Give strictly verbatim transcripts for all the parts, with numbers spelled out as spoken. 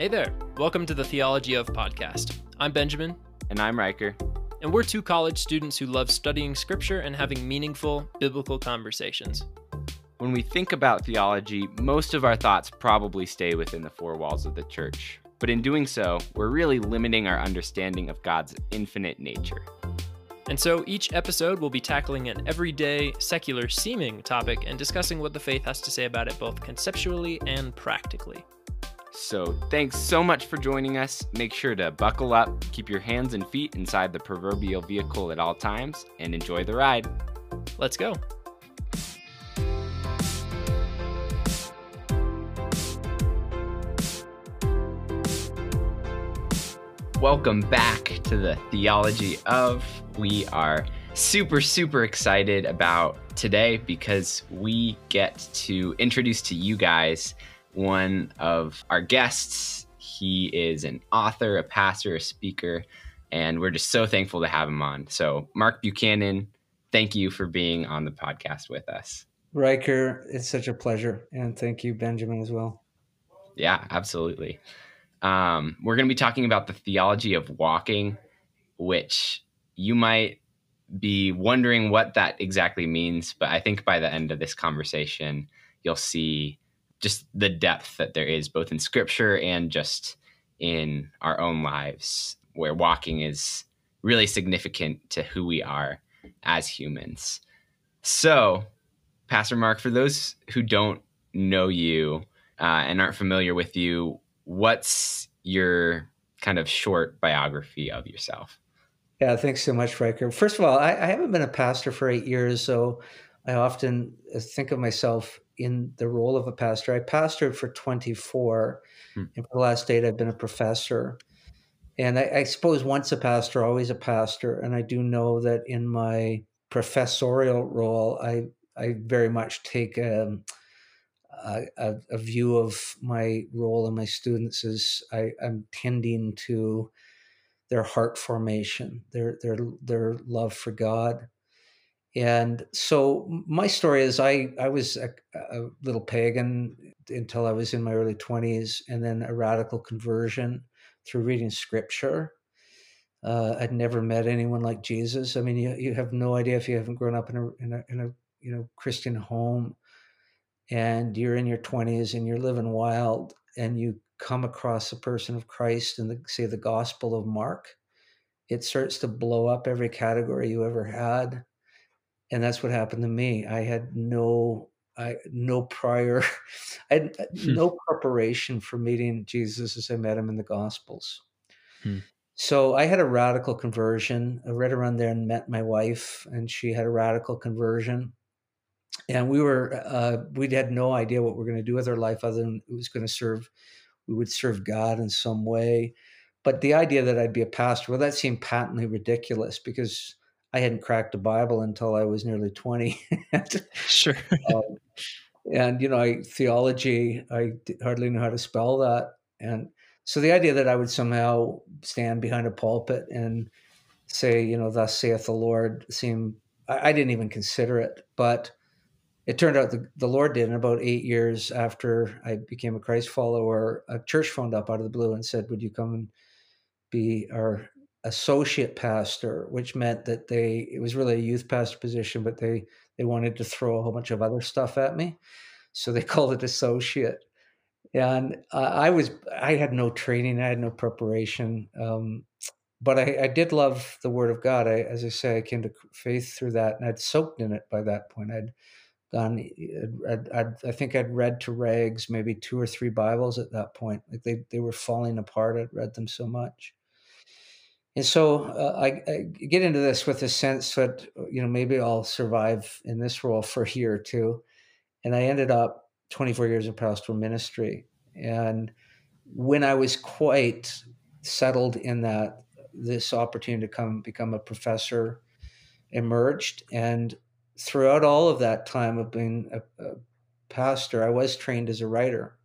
Hey there, welcome to the Theology of Podcast. I'm Benjamin. And I'm Riker. And we're two college students who love studying scripture and having meaningful, biblical conversations. When we think about theology, most of our thoughts probably stay within the four walls of the church. But in doing so, we're really limiting our understanding of God's infinite nature. And so each episode we'll be tackling an everyday, secular-seeming topic and discussing what the faith has to say about it both conceptually and practically. So thanks so much for joining us. Make sure to buckle up, keep your hands and feet inside the proverbial vehicle at all times, and enjoy the ride. Let's go. Welcome back to the Theology of. We are super, super excited about today because we get to introduce to you guys one of our guests. He is an author, a pastor, a speaker, and we're just so thankful to have him on. So Mark Buchanan, thank you for being on the podcast with us. Riker, it's such a pleasure. And thank you, Benjamin, as well. Yeah, absolutely. Um, we're going to be talking about the theology of walking, which you might be wondering what that exactly means. But I think by the end of this conversation, you'll see just the depth that there is both in scripture and just in our own lives, where walking is really significant to who we are as humans. So, Pastor Mark, for those who don't know you uh, and aren't familiar with you, what's your kind of short biography of yourself? Yeah, thanks so much, Riker. First of all, I, I haven't been a pastor for eight years, so I often think of myself in the role of a pastor. I pastored for twenty-four, hmm. and for the last eight, I've been a professor. And I, I suppose once a pastor, always a pastor. And I do know that in my professorial role, I I very much take a, a, a view of my role and my students as I, I'm tending to their heart formation, their their their love for God. And so my story is I, I was a, a little pagan until I was in my early twenties, and then a radical conversion through reading scripture. Uh, I'd never met anyone like Jesus. I mean, you, you have no idea if you haven't grown up in a, in a, in a you know, Christian home, and you're in your twenties and you're living wild, and you come across the person of Christ in the, say, the Gospel of Mark. It starts to blow up every category you ever had. And that's what happened to me. I had no, I, no prior, I had no preparation for meeting Jesus as I met him in the Gospels. Hmm. So I had a radical conversion. I read around there and met my wife, and she had a radical conversion. And we were, uh, we had no idea what we were going to do with our life other than it was going to serve, we would serve God in some way. But the idea that I'd be a pastor, well, that seemed patently ridiculous because I hadn't cracked a Bible until I was nearly twenty. Sure. um, and, you know, I, theology, I hardly knew how to spell that. And so the idea that I would somehow stand behind a pulpit and say, you know, thus saith the Lord, seemed, I, I didn't even consider it. But it turned out the, the Lord did. And about eight years after I became a Christ follower, a church phoned up out of the blue and said, would you come and be our associate pastor, which meant that they, it was really a youth pastor position, but they, they wanted to throw a whole bunch of other stuff at me. So they called it associate. And uh, I was, I had no training. I had no preparation. Um, but I, I did love the Word of God. I, as I say, I came to faith through that, and I'd soaked in it by that point. I'd gone, I'd, I'd, I think I'd read to rags, maybe two or three Bibles at that point. Like they, they were falling apart. I'd read them so much. And so uh, I, I get into this with a sense that, you know, maybe I'll survive in this role for a year or two. And I ended up twenty-four years in pastoral ministry. And when I was quite settled in that, this opportunity to come become a professor emerged. And throughout all of that time of being a, a pastor, I was trained as a writer.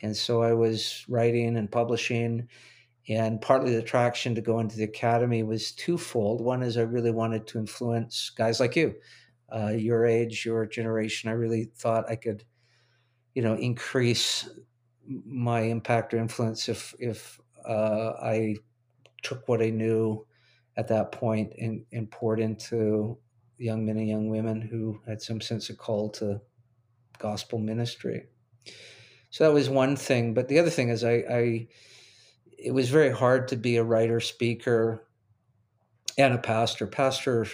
And so I was writing and publishing. And partly the attraction to go into the academy was twofold. One is I really wanted to influence guys like you, uh, your age, your generation. I really thought I could, you know, increase my impact or influence if if uh, I took what I knew at that point and, and poured into young men and young women who had some sense of call to gospel ministry. So that was one thing. But the other thing is I, I it was very hard to be a writer, speaker, and a pastor. Pastor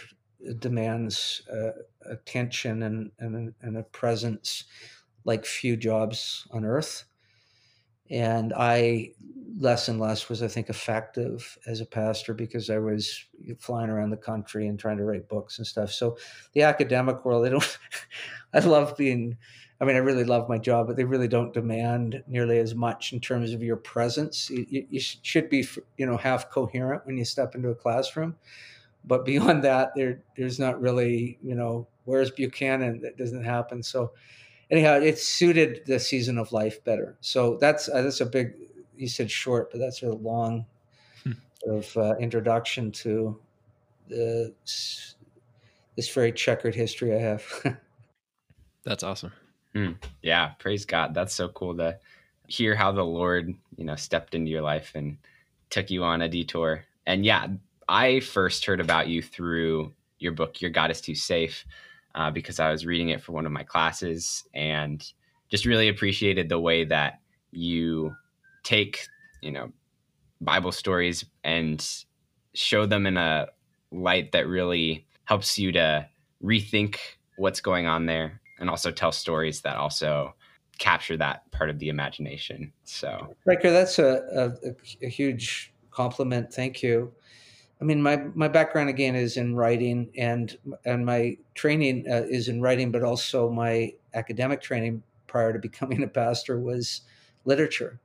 demands uh, attention and, and, and a presence like few jobs on earth. And I less and less was, I think, effective as a pastor because I was flying around the country and trying to write books and stuff. So the academic world, they don't, I love being, I mean, I really love my job, but they really don't demand nearly as much in terms of your presence. You, you should be, you know, half coherent when you step into a classroom. But beyond that, there there's not really, you know, where's Buchanan? That doesn't happen. So anyhow, it suited the season of life better. So that's uh, that's a big, you said short, but that's a long hmm. sort of uh, introduction to the, this very checkered history I have. That's awesome. Mm. Yeah, praise God. That's so cool to hear how the Lord, you know, stepped into your life and took you on a detour. And yeah, I first heard about you through your book, Your God is Too Safe. Uh, because I was reading it for one of my classes and just really appreciated the way that you take, you know, Bible stories and show them in a light that really helps you to rethink what's going on there and also tell stories that also capture that part of the imagination. So, Riker, that's a, a, a huge compliment. Thank you. I mean, my, my background, again, is in writing, and and my training uh, is in writing, but also my academic training prior to becoming a pastor was literature.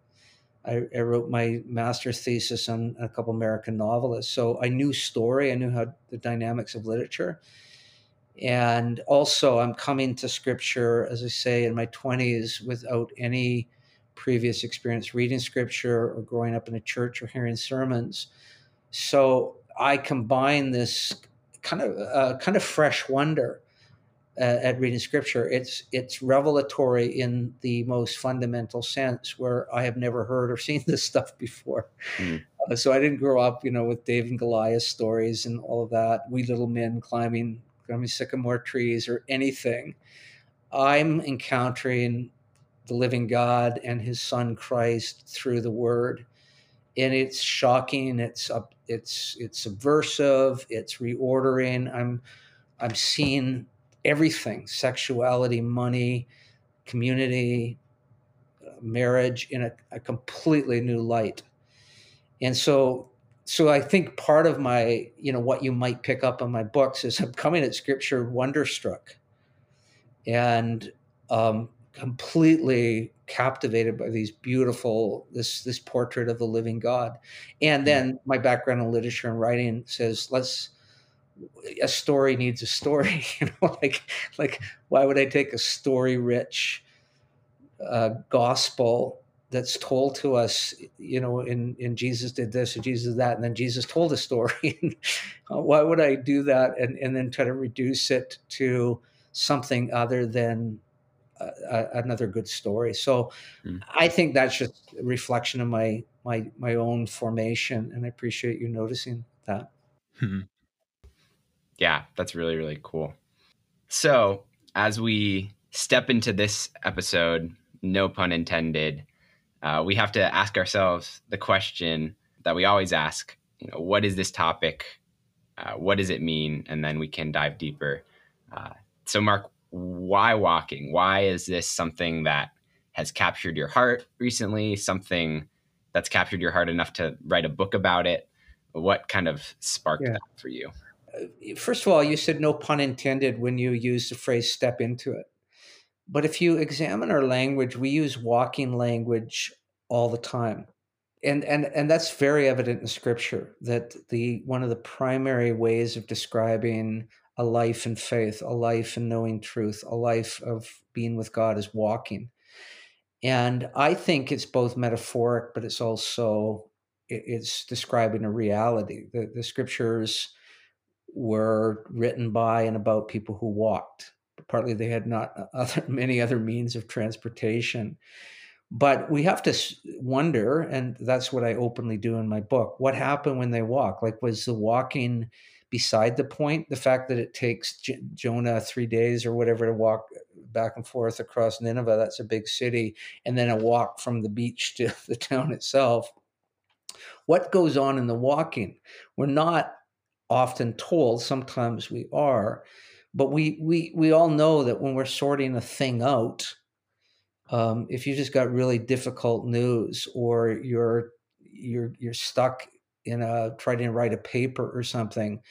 I, I wrote my master's thesis on a couple American novelists. So I knew story. I knew how the dynamics of literature. And also I'm coming to scripture, as I say, in my twenties without any previous experience reading scripture or growing up in a church or hearing sermons. So I combine this kind of uh, kind of fresh wonder uh, at reading scripture. It's it's revelatory in the most fundamental sense, where I have never heard or seen this stuff before. Mm. Uh, so I didn't grow up, you know, with David and Goliath stories and all of that. We little men climbing climbing sycamore trees or anything. I'm encountering the living God and His Son Christ through the Word. And it's shocking. It's up. It's it's subversive. It's reordering. I'm I'm seeing everything: sexuality, money, community, marriage in a, a completely new light. And so, so I think part of my, you know, what you might pick up on my books is I'm coming at scripture wonderstruck, and um, completely captivated by these beautiful, this this portrait of the living God. And then my background in literature and writing says, let's, a story needs a story. You know, like, like why would I take a story-rich uh, gospel that's told to us, you know, in, in Jesus did this and Jesus did that, and then Jesus told a story. Why would I do that and, and then try to reduce it to something other than Uh, another good story. So mm. I think that's just a reflection of my, my, my own formation. And I appreciate you noticing that. Mm-hmm. Yeah, that's really, really cool. So as we step into this episode, no pun intended, uh, we have to ask ourselves the question that we always ask, you know, what is this topic? Uh, what does it mean? And then we can dive deeper. Uh, so Mark, why walking? Why is this something that has captured your heart recently? Something that's captured your heart enough to write a book about it? What kind of sparked yeah. that for you? First of all, you said no pun intended when you used the phrase step into it. But if you examine our language, we use walking language all the time. And and and that's very evident in scripture, that the one of the primary ways of describing a life in faith, a life in knowing truth, a life of being with God is walking. And I think it's both metaphoric, but it's also, it's describing a reality. The, the scriptures were written by and about people who walked. Partly they had not other, many other means of transportation. But we have to wonder, and that's what I openly do in my book, what happened when they walked? Like, was the walking beside the point? The fact that it takes J- Jonah three days or whatever to walk back and forth across Nineveh, that's a big city, and then a walk from the beach to the town itself. What goes on in the walking? We're not often told, sometimes we are, but we we we all know that when we're sorting a thing out, um, if you just got really difficult news or you're you're you're stuck in a trying to write a paper or something,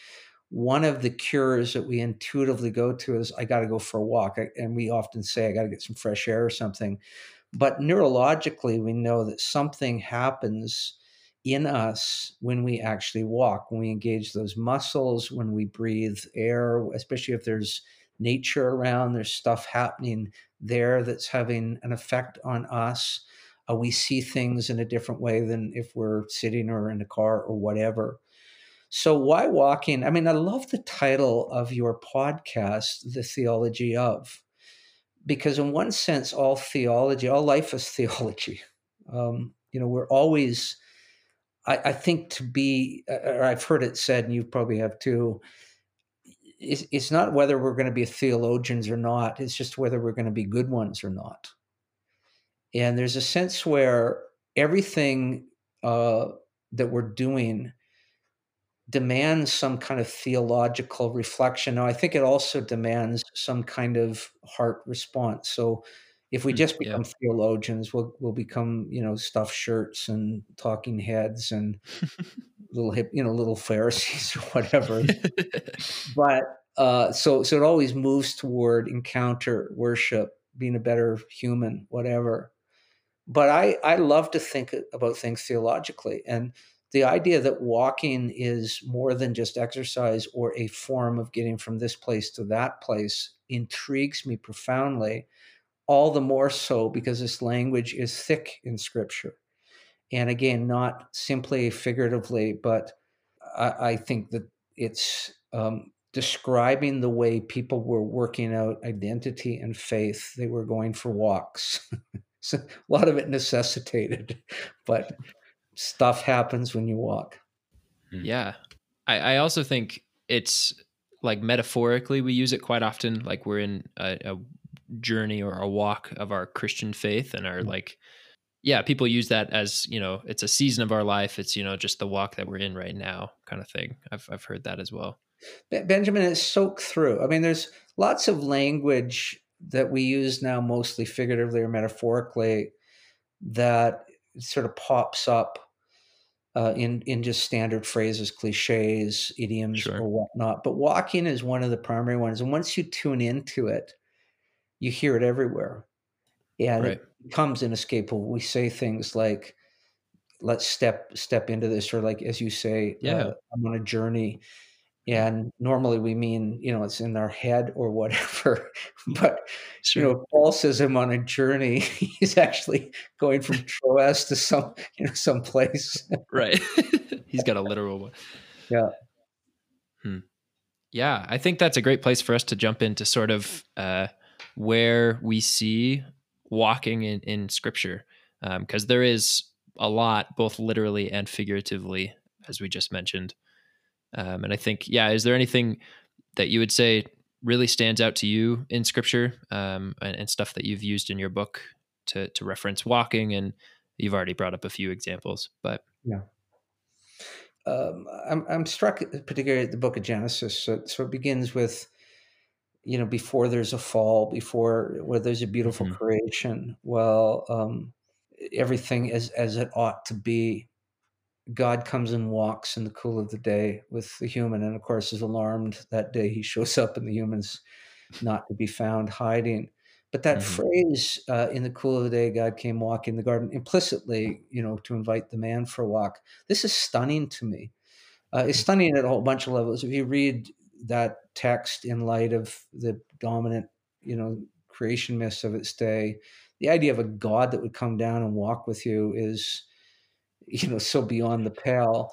one of the cures that we intuitively go to is, I got to go for a walk. I, and we often say, I got to get some fresh air or something. But neurologically, we know that something happens in us when we actually walk, when we engage those muscles, when we breathe air, especially if there's nature around, there's stuff happening there that's having an effect on us. Uh, we see things in a different way than if we're sitting or in a car or whatever. So why walking? I mean, I love the title of your podcast, The Theology of, because in one sense, all theology, all life is theology. Um, you know, we're always... I think to be, or I've heard it said, and you probably have too, it's not whether we're going to be theologians or not. It's just whether we're going to be good ones or not. And there's a sense where everything uh, that we're doing demands some kind of theological reflection. Now, I think it also demands some kind of heart response. So if we just become yeah. theologians, we'll we'll become, you know, stuffed shirts and talking heads and little hip, you know, little Pharisees or whatever. But uh, so so it always moves toward encounter, worship, being a better human, whatever. But I I love to think about things theologically, and the idea that walking is more than just exercise or a form of getting from this place to that place intrigues me profoundly. All the more so because this language is thick in Scripture. And again, not simply figuratively, but I, I think that it's um, describing the way people were working out identity and faith. They were going for walks. So a lot of it necessitated, but stuff happens when you walk. Yeah. I, I also think it's like metaphorically, we use it quite often. Like we're in a, a journey or a walk of our Christian faith and our like, yeah, people use that as, you know, it's a season of our life. It's, you know, just the walk that we're in right now kind of thing. I've, I've heard that as well. Benjamin, it's soaked through. I mean, there's lots of language that we use now, mostly figuratively or metaphorically, that sort of pops up uh, in, in just standard phrases, cliches, idioms, sure. or whatnot. But walking is one of the primary ones. And once you tune into it, you hear it everywhere. Yeah, right. It becomes inescapable. We say things like, let's step step into this, or like, as you say, yeah. uh, I'm on a journey. And normally we mean, you know, it's in our head or whatever. But, sure. you know, Paul says I'm on a journey. He's actually going from Troas to some, you know, someplace. Right. He's got a literal one. Yeah. Hmm. Yeah, I think that's a great place for us to jump into sort of... Uh, where we see walking in, in Scripture, because um, there is a lot, both literally and figuratively, as we just mentioned. Um, and I think, yeah, is there anything that you would say really stands out to you in Scripture um, and, and stuff that you've used in your book to, to reference walking? And you've already brought up a few examples, but... yeah. Um, I'm, I'm struck particularly at the book of Genesis. So, so it begins with, you know, before there's a fall, before where there's a beautiful mm-hmm. creation, well, um, everything is as it ought to be. God comes and walks in the cool of the day with the human. And of course is alarmed that day he shows up and the human's not to be found hiding. But that mm-hmm. phrase, uh, in the cool of the day, God came walking in the garden, implicitly, you know, to invite the man for a walk. This is stunning to me. Uh, it's stunning at a whole bunch of levels. If you read that text in light of the dominant, you know, creation myths of its day, the idea of a God that would come down and walk with you is, you know, so beyond the pale.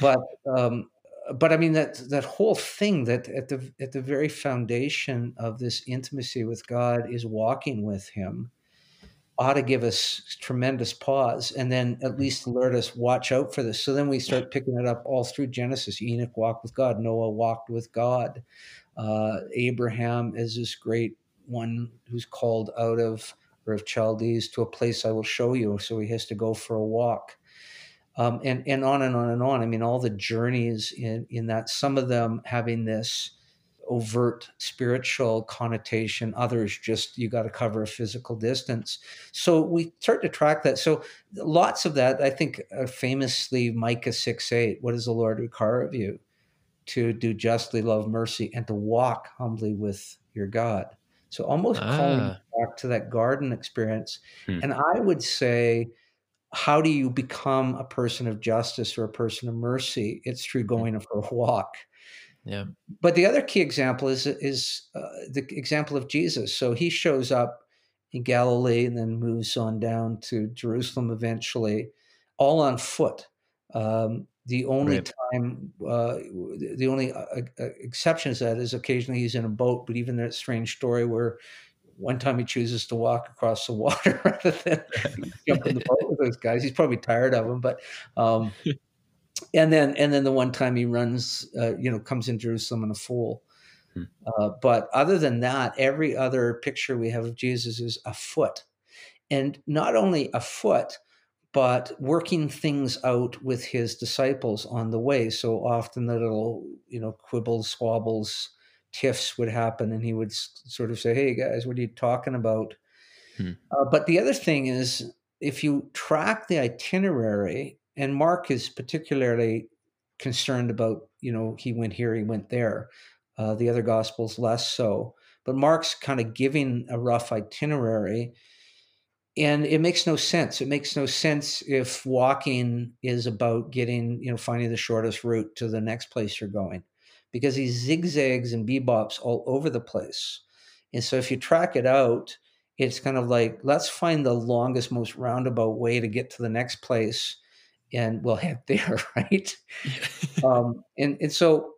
But, um, but I mean, that, that whole thing that at the, at the very foundation of this intimacy with God is walking with him. ought to give us tremendous pause and then at least alert us, watch out for this. So then we start picking it up all through Genesis. Enoch walked with God. Noah walked with God. Uh, Abraham is this great one who's called out of Ur of Chaldees to a place I will show you. So he has to go for a walk. Um, and, and on and on and on. I mean, all the journeys in, in that, some of them having this overt spiritual connotation, others just, you got to cover a physical distance. So we start to track that. So lots of that, I think uh, famously Micah six eight, what does the Lord require of you? To do justly, love mercy, and to walk humbly with your God. So almost ah. calling back to that garden experience. Hmm. And I would say, how do you become a person of justice or a person of mercy? It's through going for a walk. Yeah. But the other key example is is uh, the example of Jesus. So he shows up in Galilee and then moves on down to Jerusalem eventually, all on foot. Um, the only right. time, uh, the only uh, exception to that is occasionally he's in a boat, but even that strange story where one time he chooses to walk across the water rather than jump in the boat with those guys. He's probably tired of them, but um, and then and then the one time he runs, uh, you know, comes in Jerusalem in a foal. Hmm. Uh, but other than that, every other picture we have of Jesus is afoot, and not only afoot, but working things out with his disciples on the way. So often the little, you know, quibbles, squabbles, tiffs would happen, and he would sort of say, hey guys, what are you talking about? Hmm. Uh, but the other thing is, if you track the itinerary, and Mark is particularly concerned about, you know, he went here, he went there. Uh, the other Gospels less so. But Mark's kind of giving a rough itinerary, and it makes no sense. It makes no sense if walking is about getting, you know, finding the shortest route to the next place you're going, because he zigzags and bebops all over the place. And so if you track it out, it's kind of like, let's find the longest, most roundabout way to get to the next place, and we'll head there, right? um, and, and so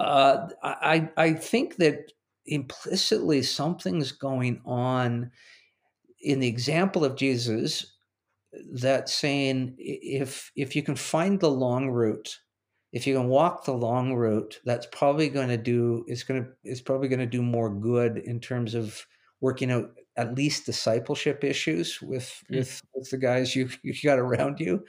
uh, I, I think that implicitly something's going on in the example of Jesus, that saying, if if you can find the long route, if you can walk the long route, that's probably going to do, it's going to, it's probably going to do more good in terms of working out at least discipleship issues with, mm. with, with the guys you, you got around you.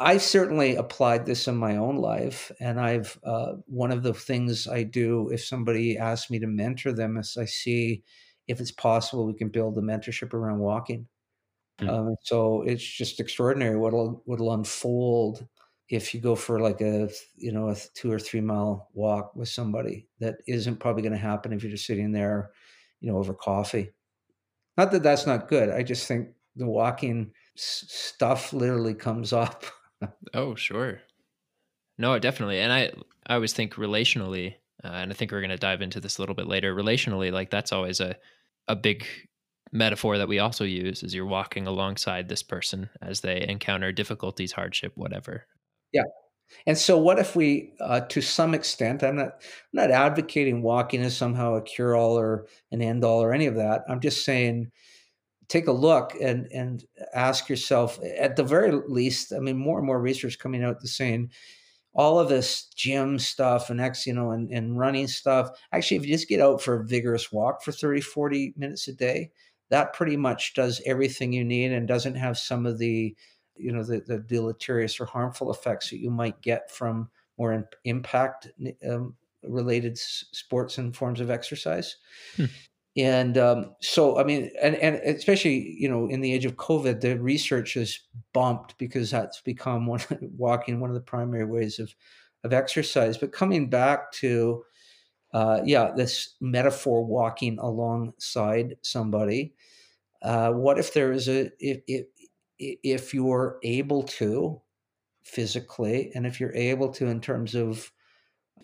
I've certainly applied this in my own life. And I've, uh, one of the things I do, if somebody asks me to mentor them, is I see if it's possible, we can build the mentorship around walking. Mm. Um, so it's just extraordinary what'll, what'll unfold if you go for like a, you know, a two or three mile walk with somebody. That isn't probably going to happen if you're just sitting there, you know, over coffee. Not that that's not good. I just think the walking s- stuff literally comes up. Oh, sure. No, definitely. And I, I always think relationally, uh, and I think we're going to dive into this a little bit later, relationally, like that's always a, a big metaphor that we also use, is you're walking alongside this person as they encounter difficulties, hardship, whatever. Yeah. And so what if we, uh, to some extent, I'm not, I'm not advocating walking as somehow a cure-all or an end-all or any of that. I'm just saying, take a look and, and ask yourself, at the very least, I mean, more and more research coming out that's saying all of this gym stuff and, ex, you know, and, and running stuff, actually, if you just get out for a vigorous walk for thirty, forty minutes a day, that pretty much does everything you need and doesn't have some of the, you know, the, the deleterious or harmful effects that you might get from more in, impact um, related s- sports and forms of exercise. Hmm. And um, so, I mean, and, and especially, you know, in the age of COVID, the research has bumped because that's become one, walking one of the primary ways of, of exercise. But coming back to, uh, yeah, this metaphor, walking alongside somebody, uh, what if there is a, if, if if you're able to physically, and if you're able to in terms of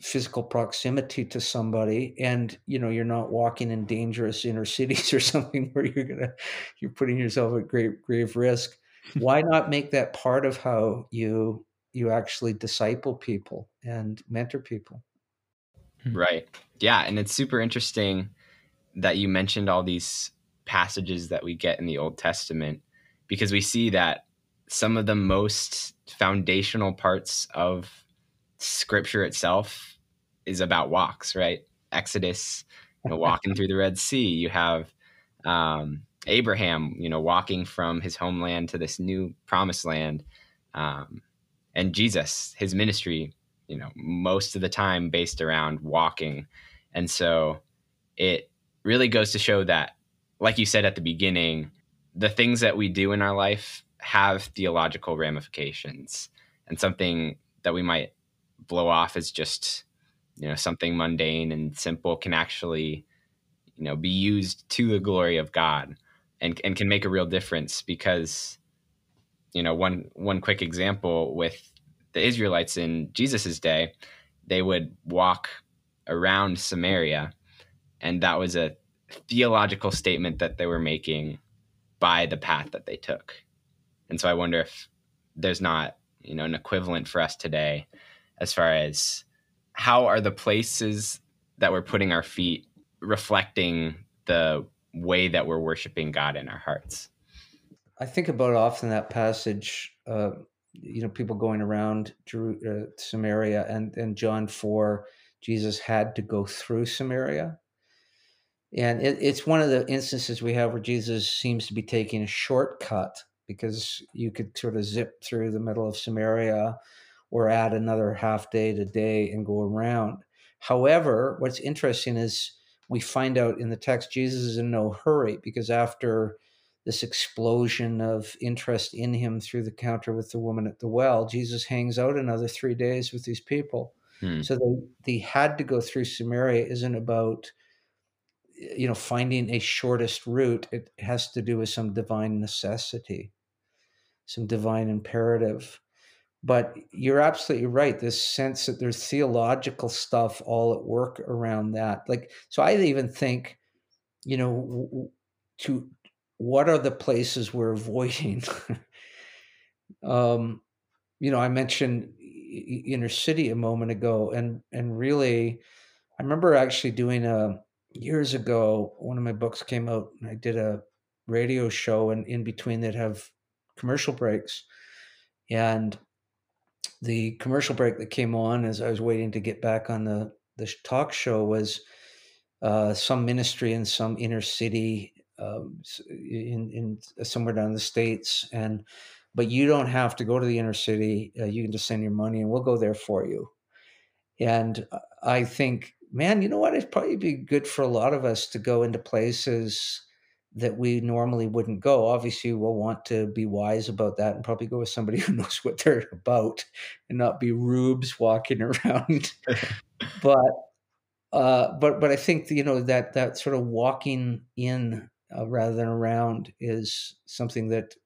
physical proximity to somebody, and, you know, you're not walking in dangerous inner cities or something where you're going to, you're putting yourself at grave, grave risk, why not make that part of how you, you actually disciple people and mentor people? Right. Yeah. And it's super interesting that you mentioned all these passages that we get in the Old Testament, because we see that some of the most foundational parts of Scripture itself is about walks, right? Exodus, you know, walking through the Red Sea. You have um, Abraham, you know, walking from his homeland to this new promised land. Um, and Jesus, his ministry, you know, most of the time based around walking. And so it really goes to show that, like you said at the beginning, the things that we do in our life have theological ramifications, and something that we might blow off as just, you know, something mundane and simple can actually, you know, be used to the glory of God and, and can make a real difference. Because, you know, one, one quick example with the Israelites in Jesus's day, they would walk around Samaria, and that was a theological statement that they were making by the path that they took. And so I wonder if there's not, you know, an equivalent for us today as far as how are the places that we're putting our feet reflecting the way that we're worshiping God in our hearts. I think about often that passage, uh, you know, people going around Jeru- uh, Samaria, and, and John four, Jesus had to go through Samaria. And it, it's one of the instances we have where Jesus seems to be taking a shortcut, because you could sort of zip through the middle of Samaria or add another half day to day and go around. However, what's interesting is we find out in the text, Jesus is in no hurry, because after this explosion of interest in him through the encounter with the woman at the well, Jesus hangs out another three days with these people. Hmm. So the, the had to go through Samaria isn't about, you know, finding a shortest route. It has to do with some divine necessity, some divine imperative. But you're absolutely right, this sense that there's theological stuff all at work around that. Like, so I even think, you know, to what are the places we're avoiding? um, you know, I mentioned inner city a moment ago, and and really, I remember actually doing a, years ago, one of my books came out and I did a radio show, and in between they'd have commercial breaks. And the commercial break that came on as I was waiting to get back on the, the talk show was uh, some ministry in some inner city um, in, in somewhere down in the States. And, but you don't have to go to the inner city. Uh, you can just send your money and we'll go there for you. And I think, man, you know what? It'd probably be good for a lot of us to go into places that we normally wouldn't go. Obviously, we'll want to be wise about that and probably go with somebody who knows what they're about and not be rubes walking around. but, uh, but, but I think, you know, that that sort of walking in uh, rather than around is something that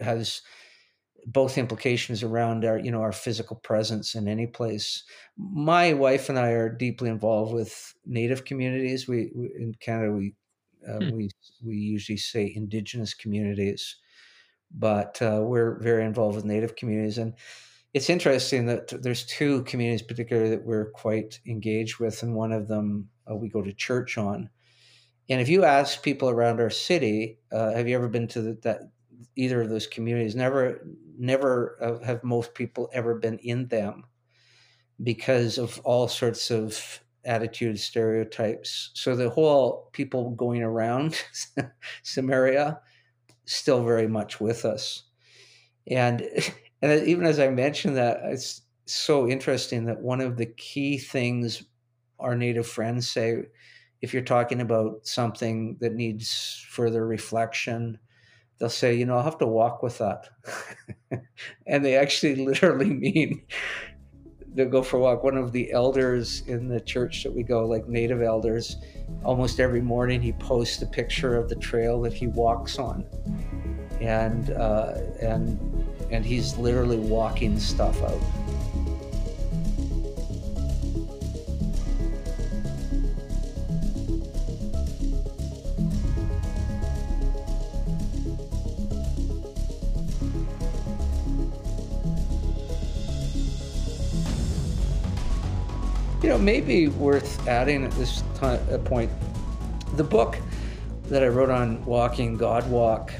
has both implications around our, you know, our physical presence in any place. My wife and I are deeply involved with Native communities. We, we in Canada, we, uh, mm. we, we usually say Indigenous communities, but uh, we're very involved with Native communities. And it's interesting that there's two communities particularly that we're quite engaged with. And one of them uh, we go to church on. And if you ask people around our city, uh, have you ever been to the, that, either of those communities, never, never have most people ever been in them because of all sorts of attitudes, stereotypes. So the whole people going around Samaria still very much with us. And, and even as I mentioned that, it's so interesting that one of the key things our Native friends say, if you're talking about something that needs further reflection, they'll say, you know, I'll have to walk with that. And they actually literally mean they'll go for a walk. One of the elders in the church that we go, like Native elders, almost every morning he posts a picture of the trail that he walks on. And, uh, and, and he's literally walking stuff out. You know, maybe worth adding at this time, point, the book that I wrote on walking, God Walk,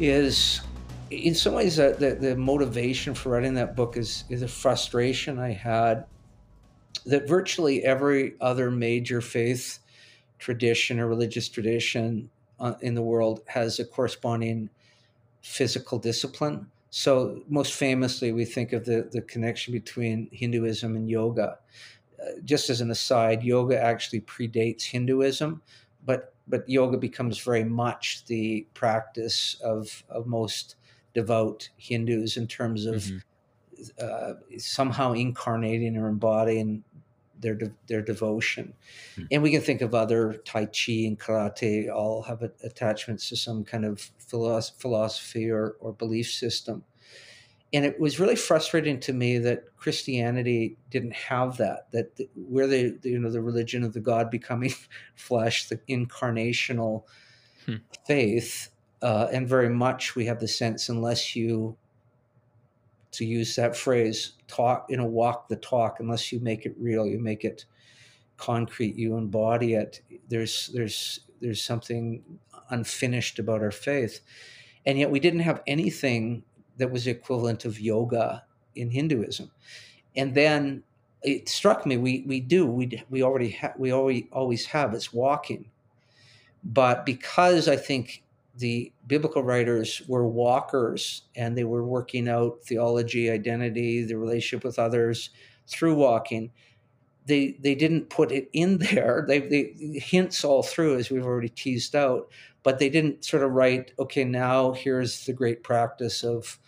is in some ways the, the, the motivation for writing that book is, is a frustration I had that virtually every other major faith tradition or religious tradition in the world has a corresponding physical discipline. So most famously, we think of the, the connection between Hinduism and yoga. Uh, just as an aside, yoga actually predates Hinduism, but but yoga becomes very much the practice of, of most devout Hindus in terms of mm-hmm. uh, somehow incarnating or embodying their de- their devotion. Mm-hmm. And we can think of other, Tai Chi and Karate, all have a- attachments to some kind of philosoph- philosophy or, or belief system. And it was really frustrating to me that Christianity didn't have that, that the, where the, the, you know, the religion of the God becoming flesh, the incarnational hmm. faith. Uh, and very much we have the sense, unless you, to use that phrase, talk, you know, walk the talk, unless you make it real, you make it concrete, you embody it. There's, there's, there's something unfinished about our faith. And yet we didn't have anything that was the equivalent of yoga in Hinduism. And then it struck me, we we do, we we already have, we already, always have, it's walking. But because I think the biblical writers were walkers and they were working out theology, identity, the relationship with others through walking, they they didn't put it in there. They, they hints all through, as we've already teased out, but they didn't sort of write, okay, now here's the great practice of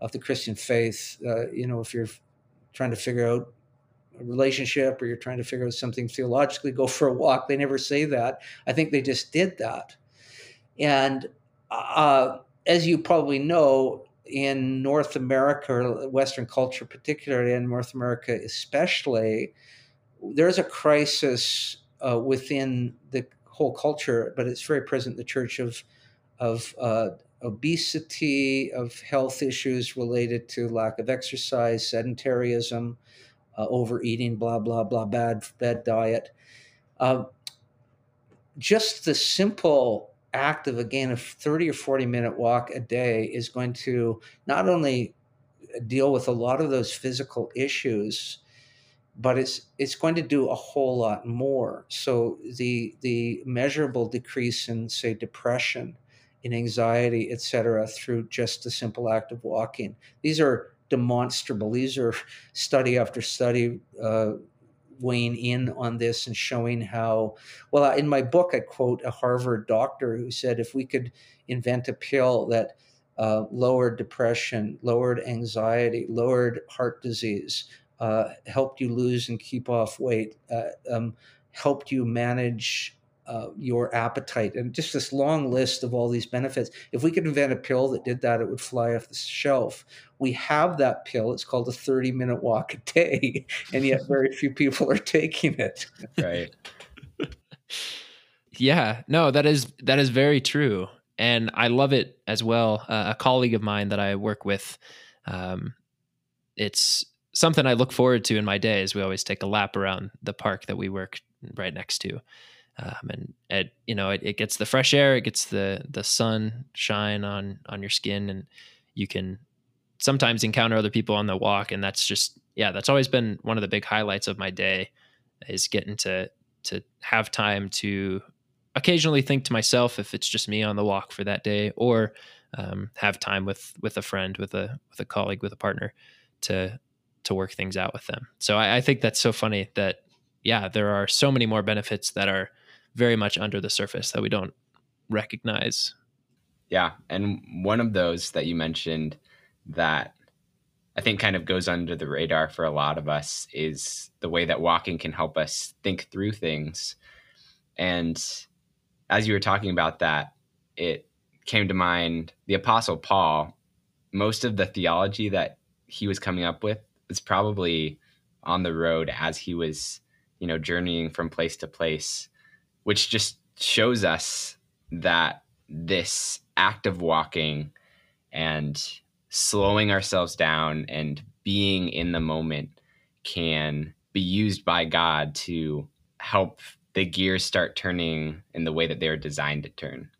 of the Christian faith. Uh, you know, if you're trying to figure out a relationship or you're trying to figure out something theologically, go for a walk. They never say that. I think they just did that. And uh, as you probably know, in North America, or Western culture particularly, and North America especially, there's a crisis uh, within the whole culture, but it's very present in the church of of uh, obesity, of health issues related to lack of exercise, sedentarism, uh, overeating, blah, blah, blah, bad, bad diet. Uh, just the simple act of, again, a thirty or forty minute walk a day is going to not only deal with a lot of those physical issues, but it's it's going to do a whole lot more. So the the measurable decrease in, say, depression, in anxiety, et cetera, through just the simple act of walking. These are demonstrable. These are study after study uh, weighing in on this and showing how, well, in my book, I quote a Harvard doctor who said, if we could invent a pill that uh, lowered depression, lowered anxiety, lowered heart disease, Uh, helped you lose and keep off weight, uh, um, helped you manage uh, your appetite, and just this long list of all these benefits. If we could invent a pill that did that, it would fly off the shelf. We have that pill. It's called a thirty minute walk a day, and yet very few people are taking it. Right. Yeah. No, that is that is very true, and I love it as well. Uh, a colleague of mine that I work with, um, it's something I look forward to in my day is we always take a lap around the park that we work right next to. Um, and it, you know, it, it gets the fresh air, it gets the, the sun shine on, on your skin, and you can sometimes encounter other people on the walk. And that's just, yeah, that's always been one of the big highlights of my day, is getting to, to have time to occasionally think to myself if it's just me on the walk for that day, or um, have time with, with a friend, with a, with a colleague, with a partner to, to work things out with them. So I, I think that's so funny that, yeah, there are so many more benefits that are very much under the surface that we don't recognize. Yeah. And one of those that you mentioned that I think kind of goes under the radar for a lot of us is the way that walking can help us think through things. And as you were talking about that, it came to mind the Apostle Paul. Most of the theology that he was coming up with, it's probably on the road as he was, you know, journeying from place to place, which just shows us that this act of walking and slowing ourselves down and being in the moment can be used by God to help the gears start turning in the way that they are designed to turn.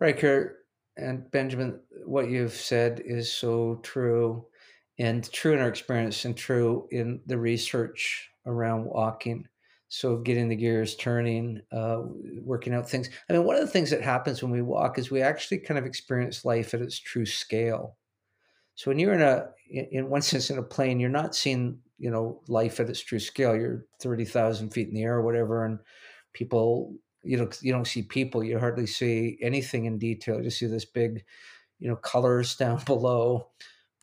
Right, Kurt. And Benjamin, what you've said is so true, and true in our experience and true in the research around walking. So getting the gears turning, uh, working out things. I mean, one of the things that happens when we walk is we actually kind of experience life at its true scale. So when you're in a, in one sense, in a plane, you're not seeing, you know, life at its true scale. You're thirty thousand feet in the air or whatever, and people, you know, you don't see people. You hardly see anything in detail. You just see this big, you know, colors down below,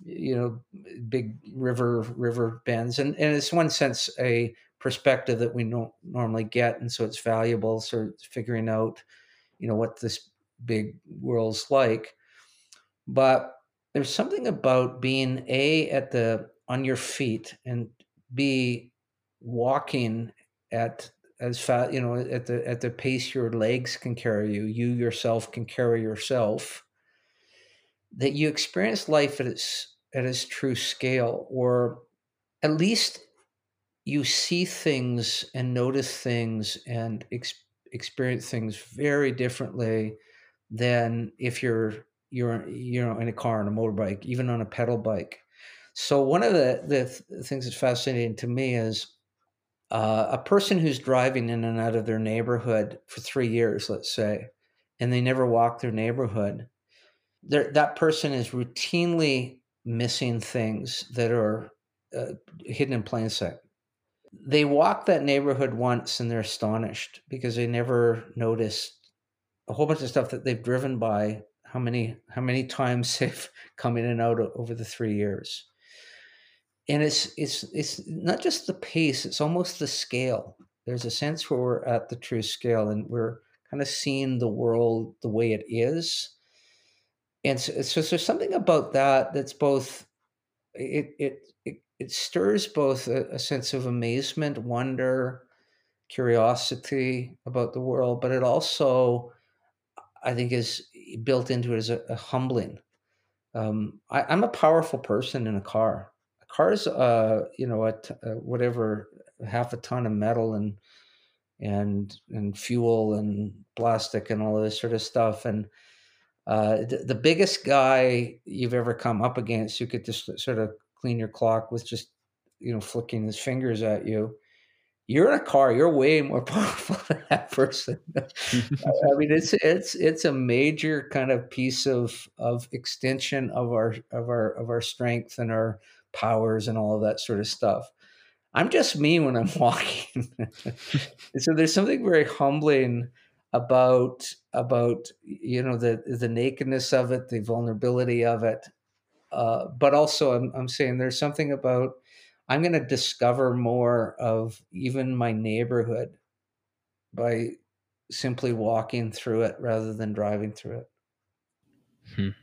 you know, big river, river bends. And, and it's in one sense a perspective that we don't normally get. And so it's valuable. So figuring out, you know, what this big world's like. But there's something about being A, at the, on your feet, and B, walking at as fast, you know, at the, at the pace your legs can carry you, you yourself can carry yourself, that you experience life at its, at its true scale, or at least you see things and notice things and ex- experience things very differently than if you're, you're, you know, in a car, on a motorbike, even on a pedal bike. So one of the, the th- things that's fascinating to me is uh, a person who's driving in and out of their neighborhood for three years, let's say, and they never walk their neighborhood. That person is routinely missing things that are uh, hidden in plain sight. They walk that neighborhood once and they're astonished because they never noticed a whole bunch of stuff that they've driven by, how many how many times they've come in and out over the three years. And it's it's it's not just the pace, it's almost the scale. There's a sense where we're at the true scale and we're kind of seeing the world the way it is. And so, so there's something about that that's both, it it it, it stirs both a, a sense of amazement, wonder, curiosity about the world, but it also, I think, is built into it as a, a humbling. Um, I, I'm a powerful person in a car. A car's, uh, you know, a t- a whatever, half a ton of metal and and and fuel and plastic and all of this sort of stuff, and Uh, the, the biggest guy you've ever come up against, who could just sort of clean your clock with just, you know, flicking his fingers at you. You're in a car. You're way more powerful than that person. I mean, it's it's it's a major kind of piece of of extension of our of our of our strength and our powers and all of that sort of stuff. I'm just me when I'm walking, and so there's something very humbling about about you know the the nakedness of it, the vulnerability of it, uh, but also I'm I'm saying there's something about I'm going to discover more of even my neighborhood by simply walking through it rather than driving through it. Hmm.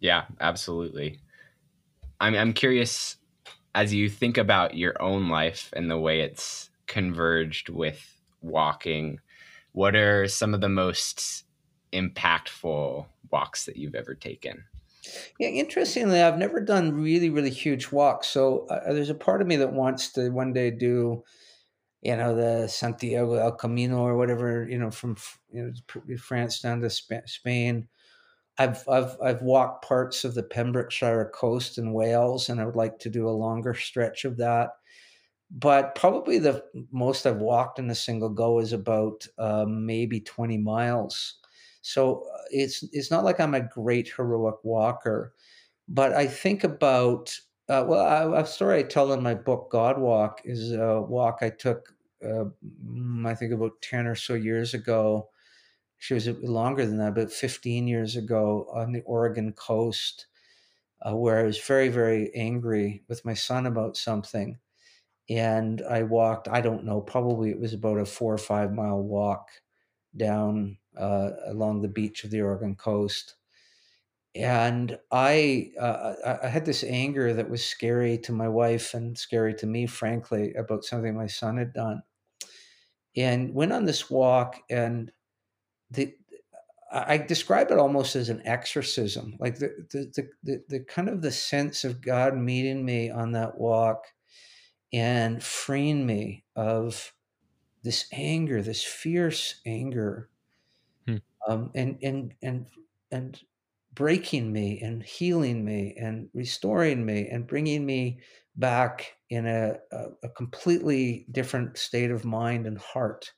Yeah, absolutely. I'm I'm curious, as you think about your own life and the way it's converged with walking, what are some of the most impactful walks that you've ever taken? Yeah, interestingly, I've never done really, really huge walks. So uh, there's a part of me that wants to one day do, you know, the Santiago El Camino or whatever, you know, from you know, France down to Spain. I've I've I've walked parts of the Pembrokeshire coast in Wales, and I would like to do a longer stretch of that. But probably the most I've walked in a single go is about uh, maybe twenty miles. So it's it's not like I'm a great heroic walker, but I think about, uh, well, I, a story I tell in my book, God Walk, is a walk I took, uh, I think about ten or so years ago. Actually, it was longer than that, about fifteen years ago on the Oregon coast, uh, where I was very, very angry with my son about something. And I walked, I don't know, probably it was about a four or five mile walk down uh, along the beach of the Oregon coast. And I uh, I had this anger that was scary to my wife and scary to me, frankly, about something my son had done. And went on this walk, and the I describe it almost as an exorcism, like the the the, the, the kind of the sense of God meeting me on that walk and freeing me of this anger, this fierce anger, hmm. um, and, and, and, and breaking me and healing me and restoring me and bringing me back in a, a, a completely different state of mind and heart.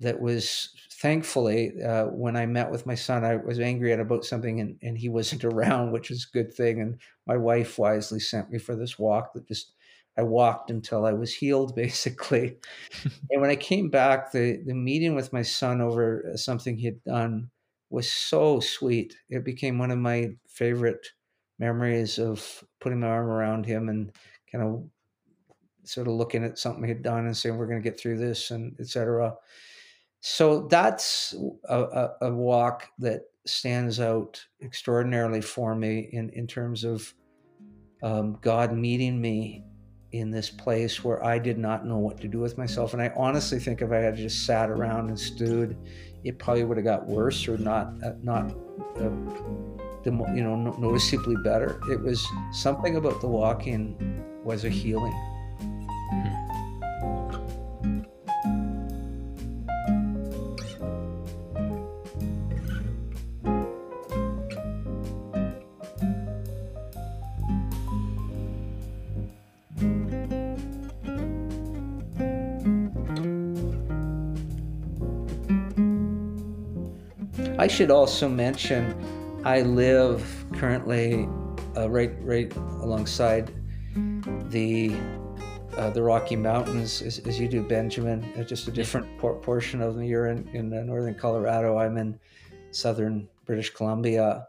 That was, thankfully, uh, when I met with my son, I was angry at about something and, and he wasn't around, which is a good thing. And my wife wisely sent me for this walk that just, I walked until I was healed, basically. And when I came back, the, the meeting with my son over something he had done was so sweet. It became one of my favorite memories of putting my arm around him and kind of sort of looking at something he had done and saying, we're going to get through this, and et cetera. So that's a, a, a walk that stands out extraordinarily for me in, in terms of um, God meeting me in this place where I did not know what to do with myself. And I honestly think if I had just sat around and stewed, it probably would have got worse or not, uh, not uh, you know, noticeably better. It was something about the walking was a healing. I should also mention, I live currently uh, right right alongside the uh, the Rocky Mountains, as, as you do, Benjamin. It's just a different por- portion of them. You're in, in northern Colorado. I'm in southern British Columbia.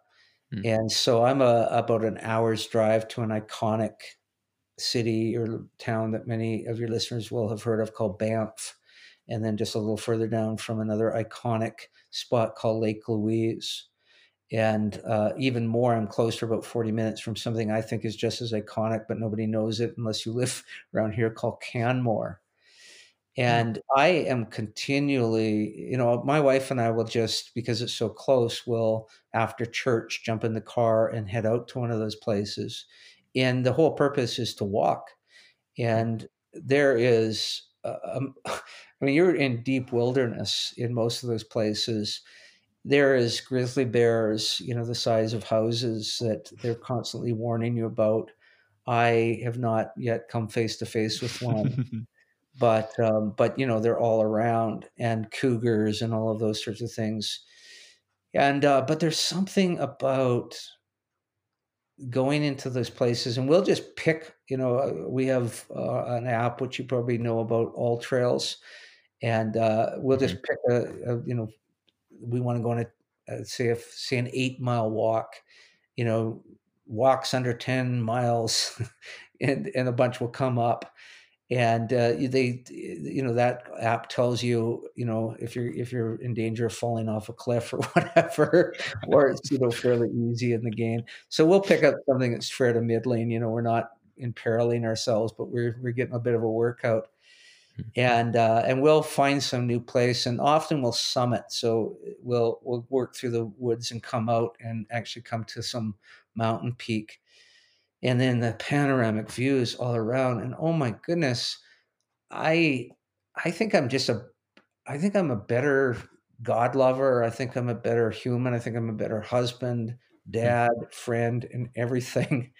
Mm. And so I'm a, about an hour's drive to an iconic city or town that many of your listeners will have heard of called Banff. And then just a little further down from another iconic spot called Lake Louise. And uh, even more, I'm close to about forty minutes from something I think is just as iconic, but nobody knows it unless you live around here, called Canmore. And I am continually, you know, my wife and I will just, because it's so close, will after church jump in the car and head out to one of those places. And the whole purpose is to walk. And there is... Uh, um, I mean, you're in deep wilderness in most of those places. There is grizzly bears, you know, the size of houses that they're constantly warning you about. I have not yet come face to face with one, but, um, but, you know, they're all around, and cougars and all of those sorts of things. And, uh, but there's something about going into those places, and we'll just pick, you know, we have uh, an app, which you probably know about, All Trails. And uh, we'll just pick a, a, you know, we want to go on a, uh, say, a, say an eight mile walk, you know, walks under ten miles and, and a bunch will come up. And uh, they, you know, that app tells you, you know, if you're, if you're in danger of falling off a cliff or whatever, or it's, you know, fairly easy in the game. So we'll pick up something that's fair to middling, you know, we're not imperiling ourselves, but we're, we're getting a bit of a workout. And uh, and we'll find some new place, and often we'll summit. So we'll we'll work through the woods and come out and actually come to some mountain peak, and then the panoramic views all around. And oh my goodness, I I think I'm just a I think I'm a better God lover. I think I'm a better human. I think I'm a better husband, dad, friend, and everything.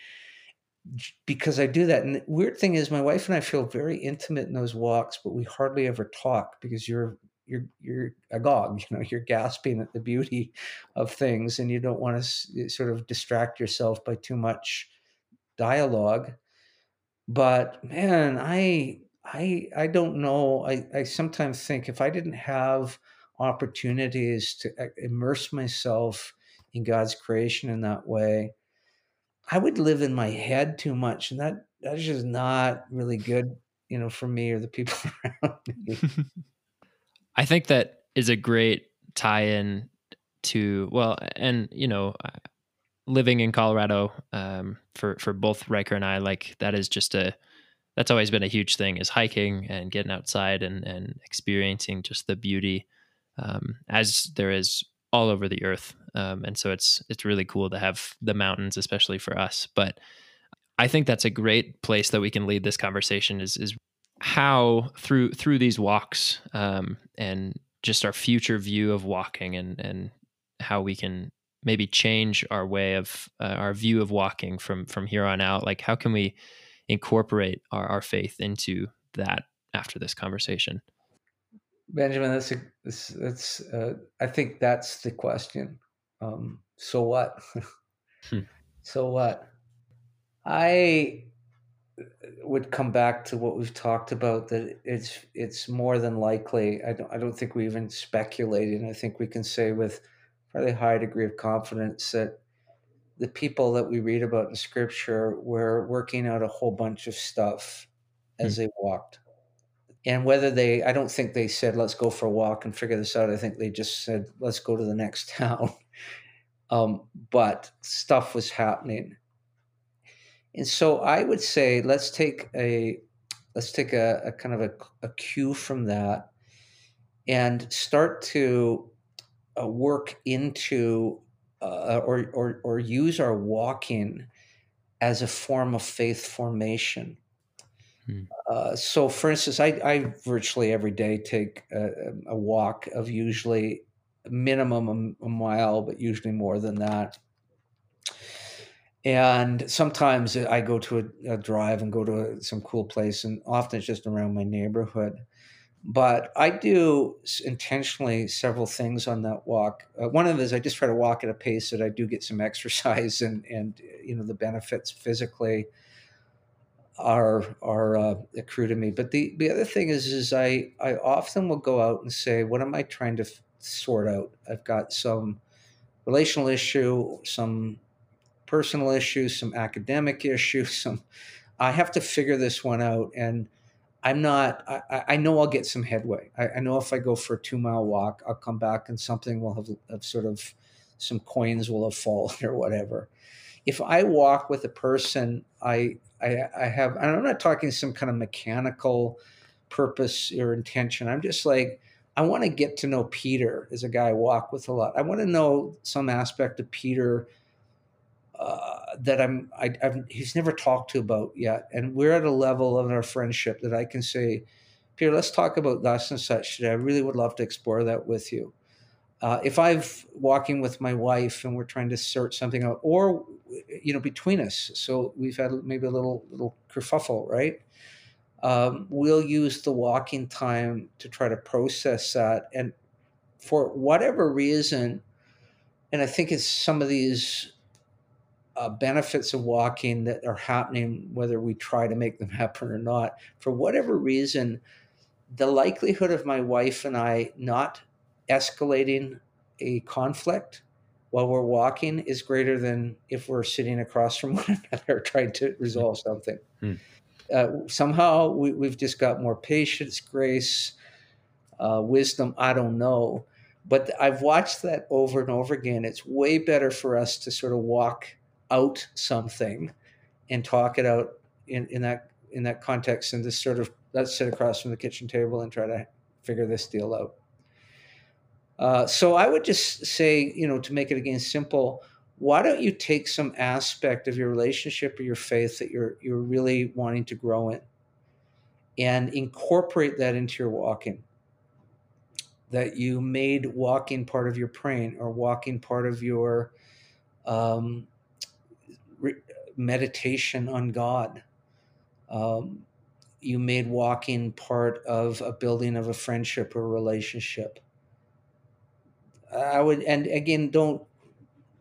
Because I do that. And the weird thing is, my wife and I feel very intimate in those walks, but we hardly ever talk, because you're you're you're agog, you know, you're gasping at the beauty of things, and you don't want to sort of distract yourself by too much dialogue. But man, I I I don't know. I I sometimes think, if I didn't have opportunities to immerse myself in God's creation in that way, I would live in my head too much, and that that's just not really good, you know, for me or the people around me. I think that is a great tie-in to, well, and, you know, living in Colorado, um, for, for both Riker and I, like, that is just a, that's always been a huge thing, is hiking and getting outside and, and experiencing just the beauty, um, as there is all over the earth. Um, and so it's, it's really cool to have the mountains, especially for us. But I think that's a great place that we can lead this conversation, is, is how through through these walks um, and just our future view of walking and and how we can maybe change our way of uh, our view of walking from from here on out. Like, how can we incorporate our, our faith into that after this conversation? Benjamin, that's a, that's, that's uh, I think that's the question. Um, so what? hmm. So what? I would come back to what we've talked about, that it's it's more than likely. I don't I don't think we even speculated. I think we can say with fairly high degree of confidence that the people that we read about in Scripture were working out a whole bunch of stuff as hmm. they walked. And whether they, I don't think they said, let's go for a walk and figure this out. I think they just said, let's go to the next town. Um, but stuff was happening. And so I would say, let's take a, let's take a, a kind of a, a cue from that and start to uh, work into uh, or, or, or use our walking as a form of faith formation. Uh, so, for instance, I, I virtually every day take a, a walk of usually minimum a, a mile, but usually more than that. And sometimes I go to a, a drive and go to a, some cool place, and often it's just around my neighborhood. But I do intentionally several things on that walk. Uh, one of them is I just try to walk at a pace that I do get some exercise and, and you know, the benefits physically are are uh, accrue to me. But the, the other thing is, is I, I often will go out and say, what am I trying to f- sort out? I've got some relational issue, some personal issue, some academic issue, some, I have to figure this one out. And I'm not, I, I know I'll get some headway. I, I know if I go for a two mile walk, I'll come back and something will have, have sort of, some coins will have fallen or whatever. If I walk with a person, I, I, I have, and I'm not talking some kind of mechanical purpose or intention. I'm just like, I want to get to know Peter as a guy I walk with a lot. I want to know some aspect of Peter uh, that I'm, I, I've, he's never talked to about yet. And we're at a level of our friendship that I can say, Peter, let's talk about this and such today. I really would love to explore that with you. Uh, if I'm walking with my wife and we're trying to sort something out, or, you know, between us, so we've had maybe a little little kerfuffle, right? Um, we'll use the walking time to try to process that. And for whatever reason, and I think it's some of these uh, benefits of walking that are happening, whether we try to make them happen or not, for whatever reason, the likelihood of my wife and I not escalating a conflict while we're walking is greater than if we're sitting across from one another trying to resolve something. Hmm. Uh, somehow we, we've just got more patience, grace, uh, wisdom, I don't know. But I've watched that over and over again. It's way better for us to sort of walk out something and talk it out in, in that in that context and just sort of, let's sit across from the kitchen table and try to figure this deal out. Uh, so I would just say, you know, to make it again simple, why don't you take some aspect of your relationship or your faith that you're you're really wanting to grow in and incorporate that into your walking, that you made walking part of your praying or walking part of your um, re- meditation on God. Um, you made walking part of a building of a friendship or relationship. I would, and again, don't,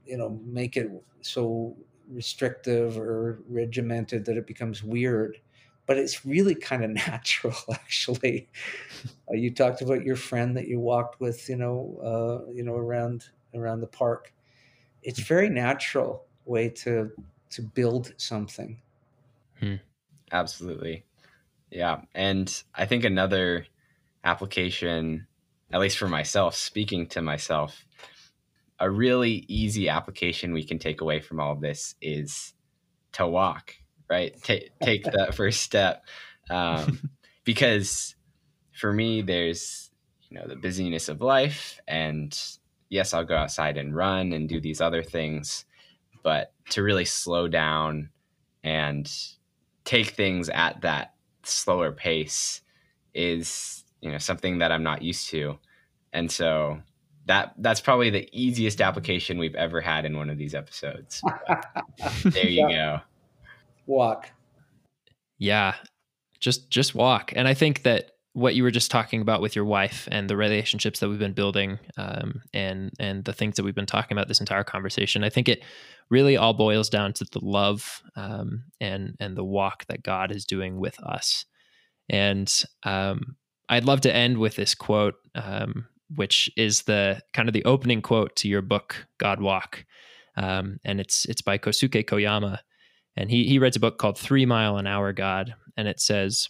you know, make it so restrictive or regimented that it becomes weird, but it's really kind of natural, actually. uh, you talked about your friend that you walked with, you know, uh, you know, around, around the park. It's a very natural way to, to build something. Hmm. Absolutely. Yeah. And I think another application, at least for myself, speaking to myself, a really easy application we can take away from all of this is to walk, right? Take, take that first step. Um, because for me, there's, you know, the busyness of life, and yes, I'll go outside and run and do these other things, but to really slow down and take things at that slower pace is, you know, something that I'm not used to. And so that that's probably the easiest application we've ever had in one of these episodes. There you yeah. go. Walk. Yeah, just just walk. And I think that what you were just talking about with your wife and the relationships that we've been building um, and and the things that we've been talking about this entire conversation, I think it really all boils down to the love um, and, and the walk that God is doing with us. And um, I'd love to end with this quote, um, which is the kind of the opening quote to your book, God Walk. Um, and it's it's by Kosuke Koyama. And he he writes a book called Three Mile an Hour God. And it says,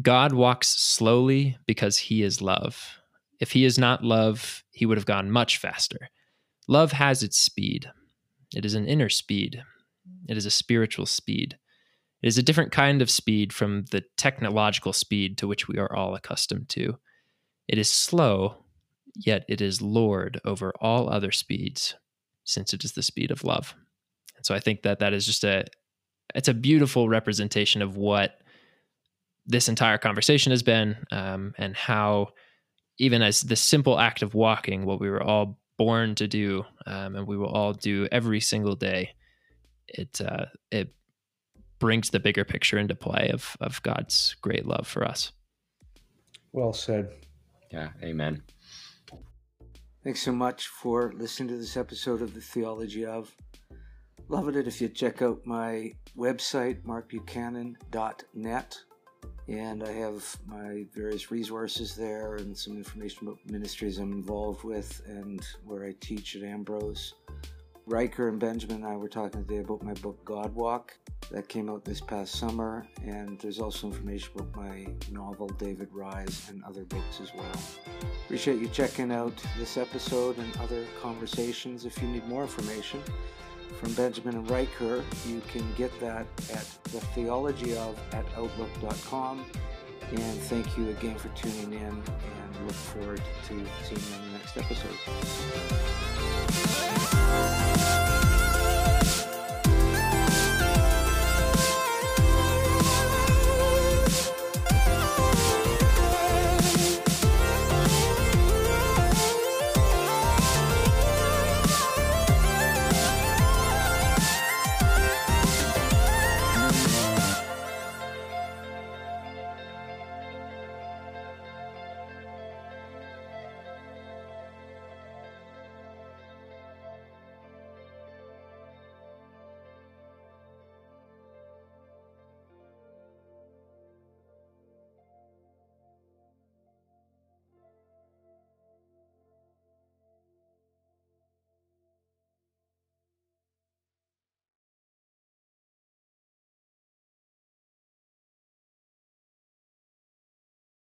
God walks slowly because he is love. If he is not love, he would have gone much faster. Love has its speed. It is an inner speed. It is a spiritual speed. It is a different kind of speed from the technological speed to which we are all accustomed to. It is slow, yet it is Lord over all other speeds, since it is the speed of love. And so I think that that is just a, it's a beautiful representation of what this entire conversation has been, um, and how even as the simple act of walking, what we were all born to do, um, and we will all do every single day, it uh, it brings the bigger picture into play of of God's great love for us. Well said. Yeah, amen. Thanks so much for listening to this episode of The Theology of. Loving it if you check out my website, mark buchanan dot net. And I have my various resources there and some information about ministries I'm involved with and where I teach at Ambrose. Riker and Benjamin and I were talking today about my book, God Walk, that came out this past summer. And there's also information about my novel, David Rise, and other books as well. Appreciate you checking out this episode and other conversations. If you need more information from Benjamin and Riker, you can get that at the theology of at outlook dot com. And thank you again for tuning in, and look forward to seeing you in the next episode.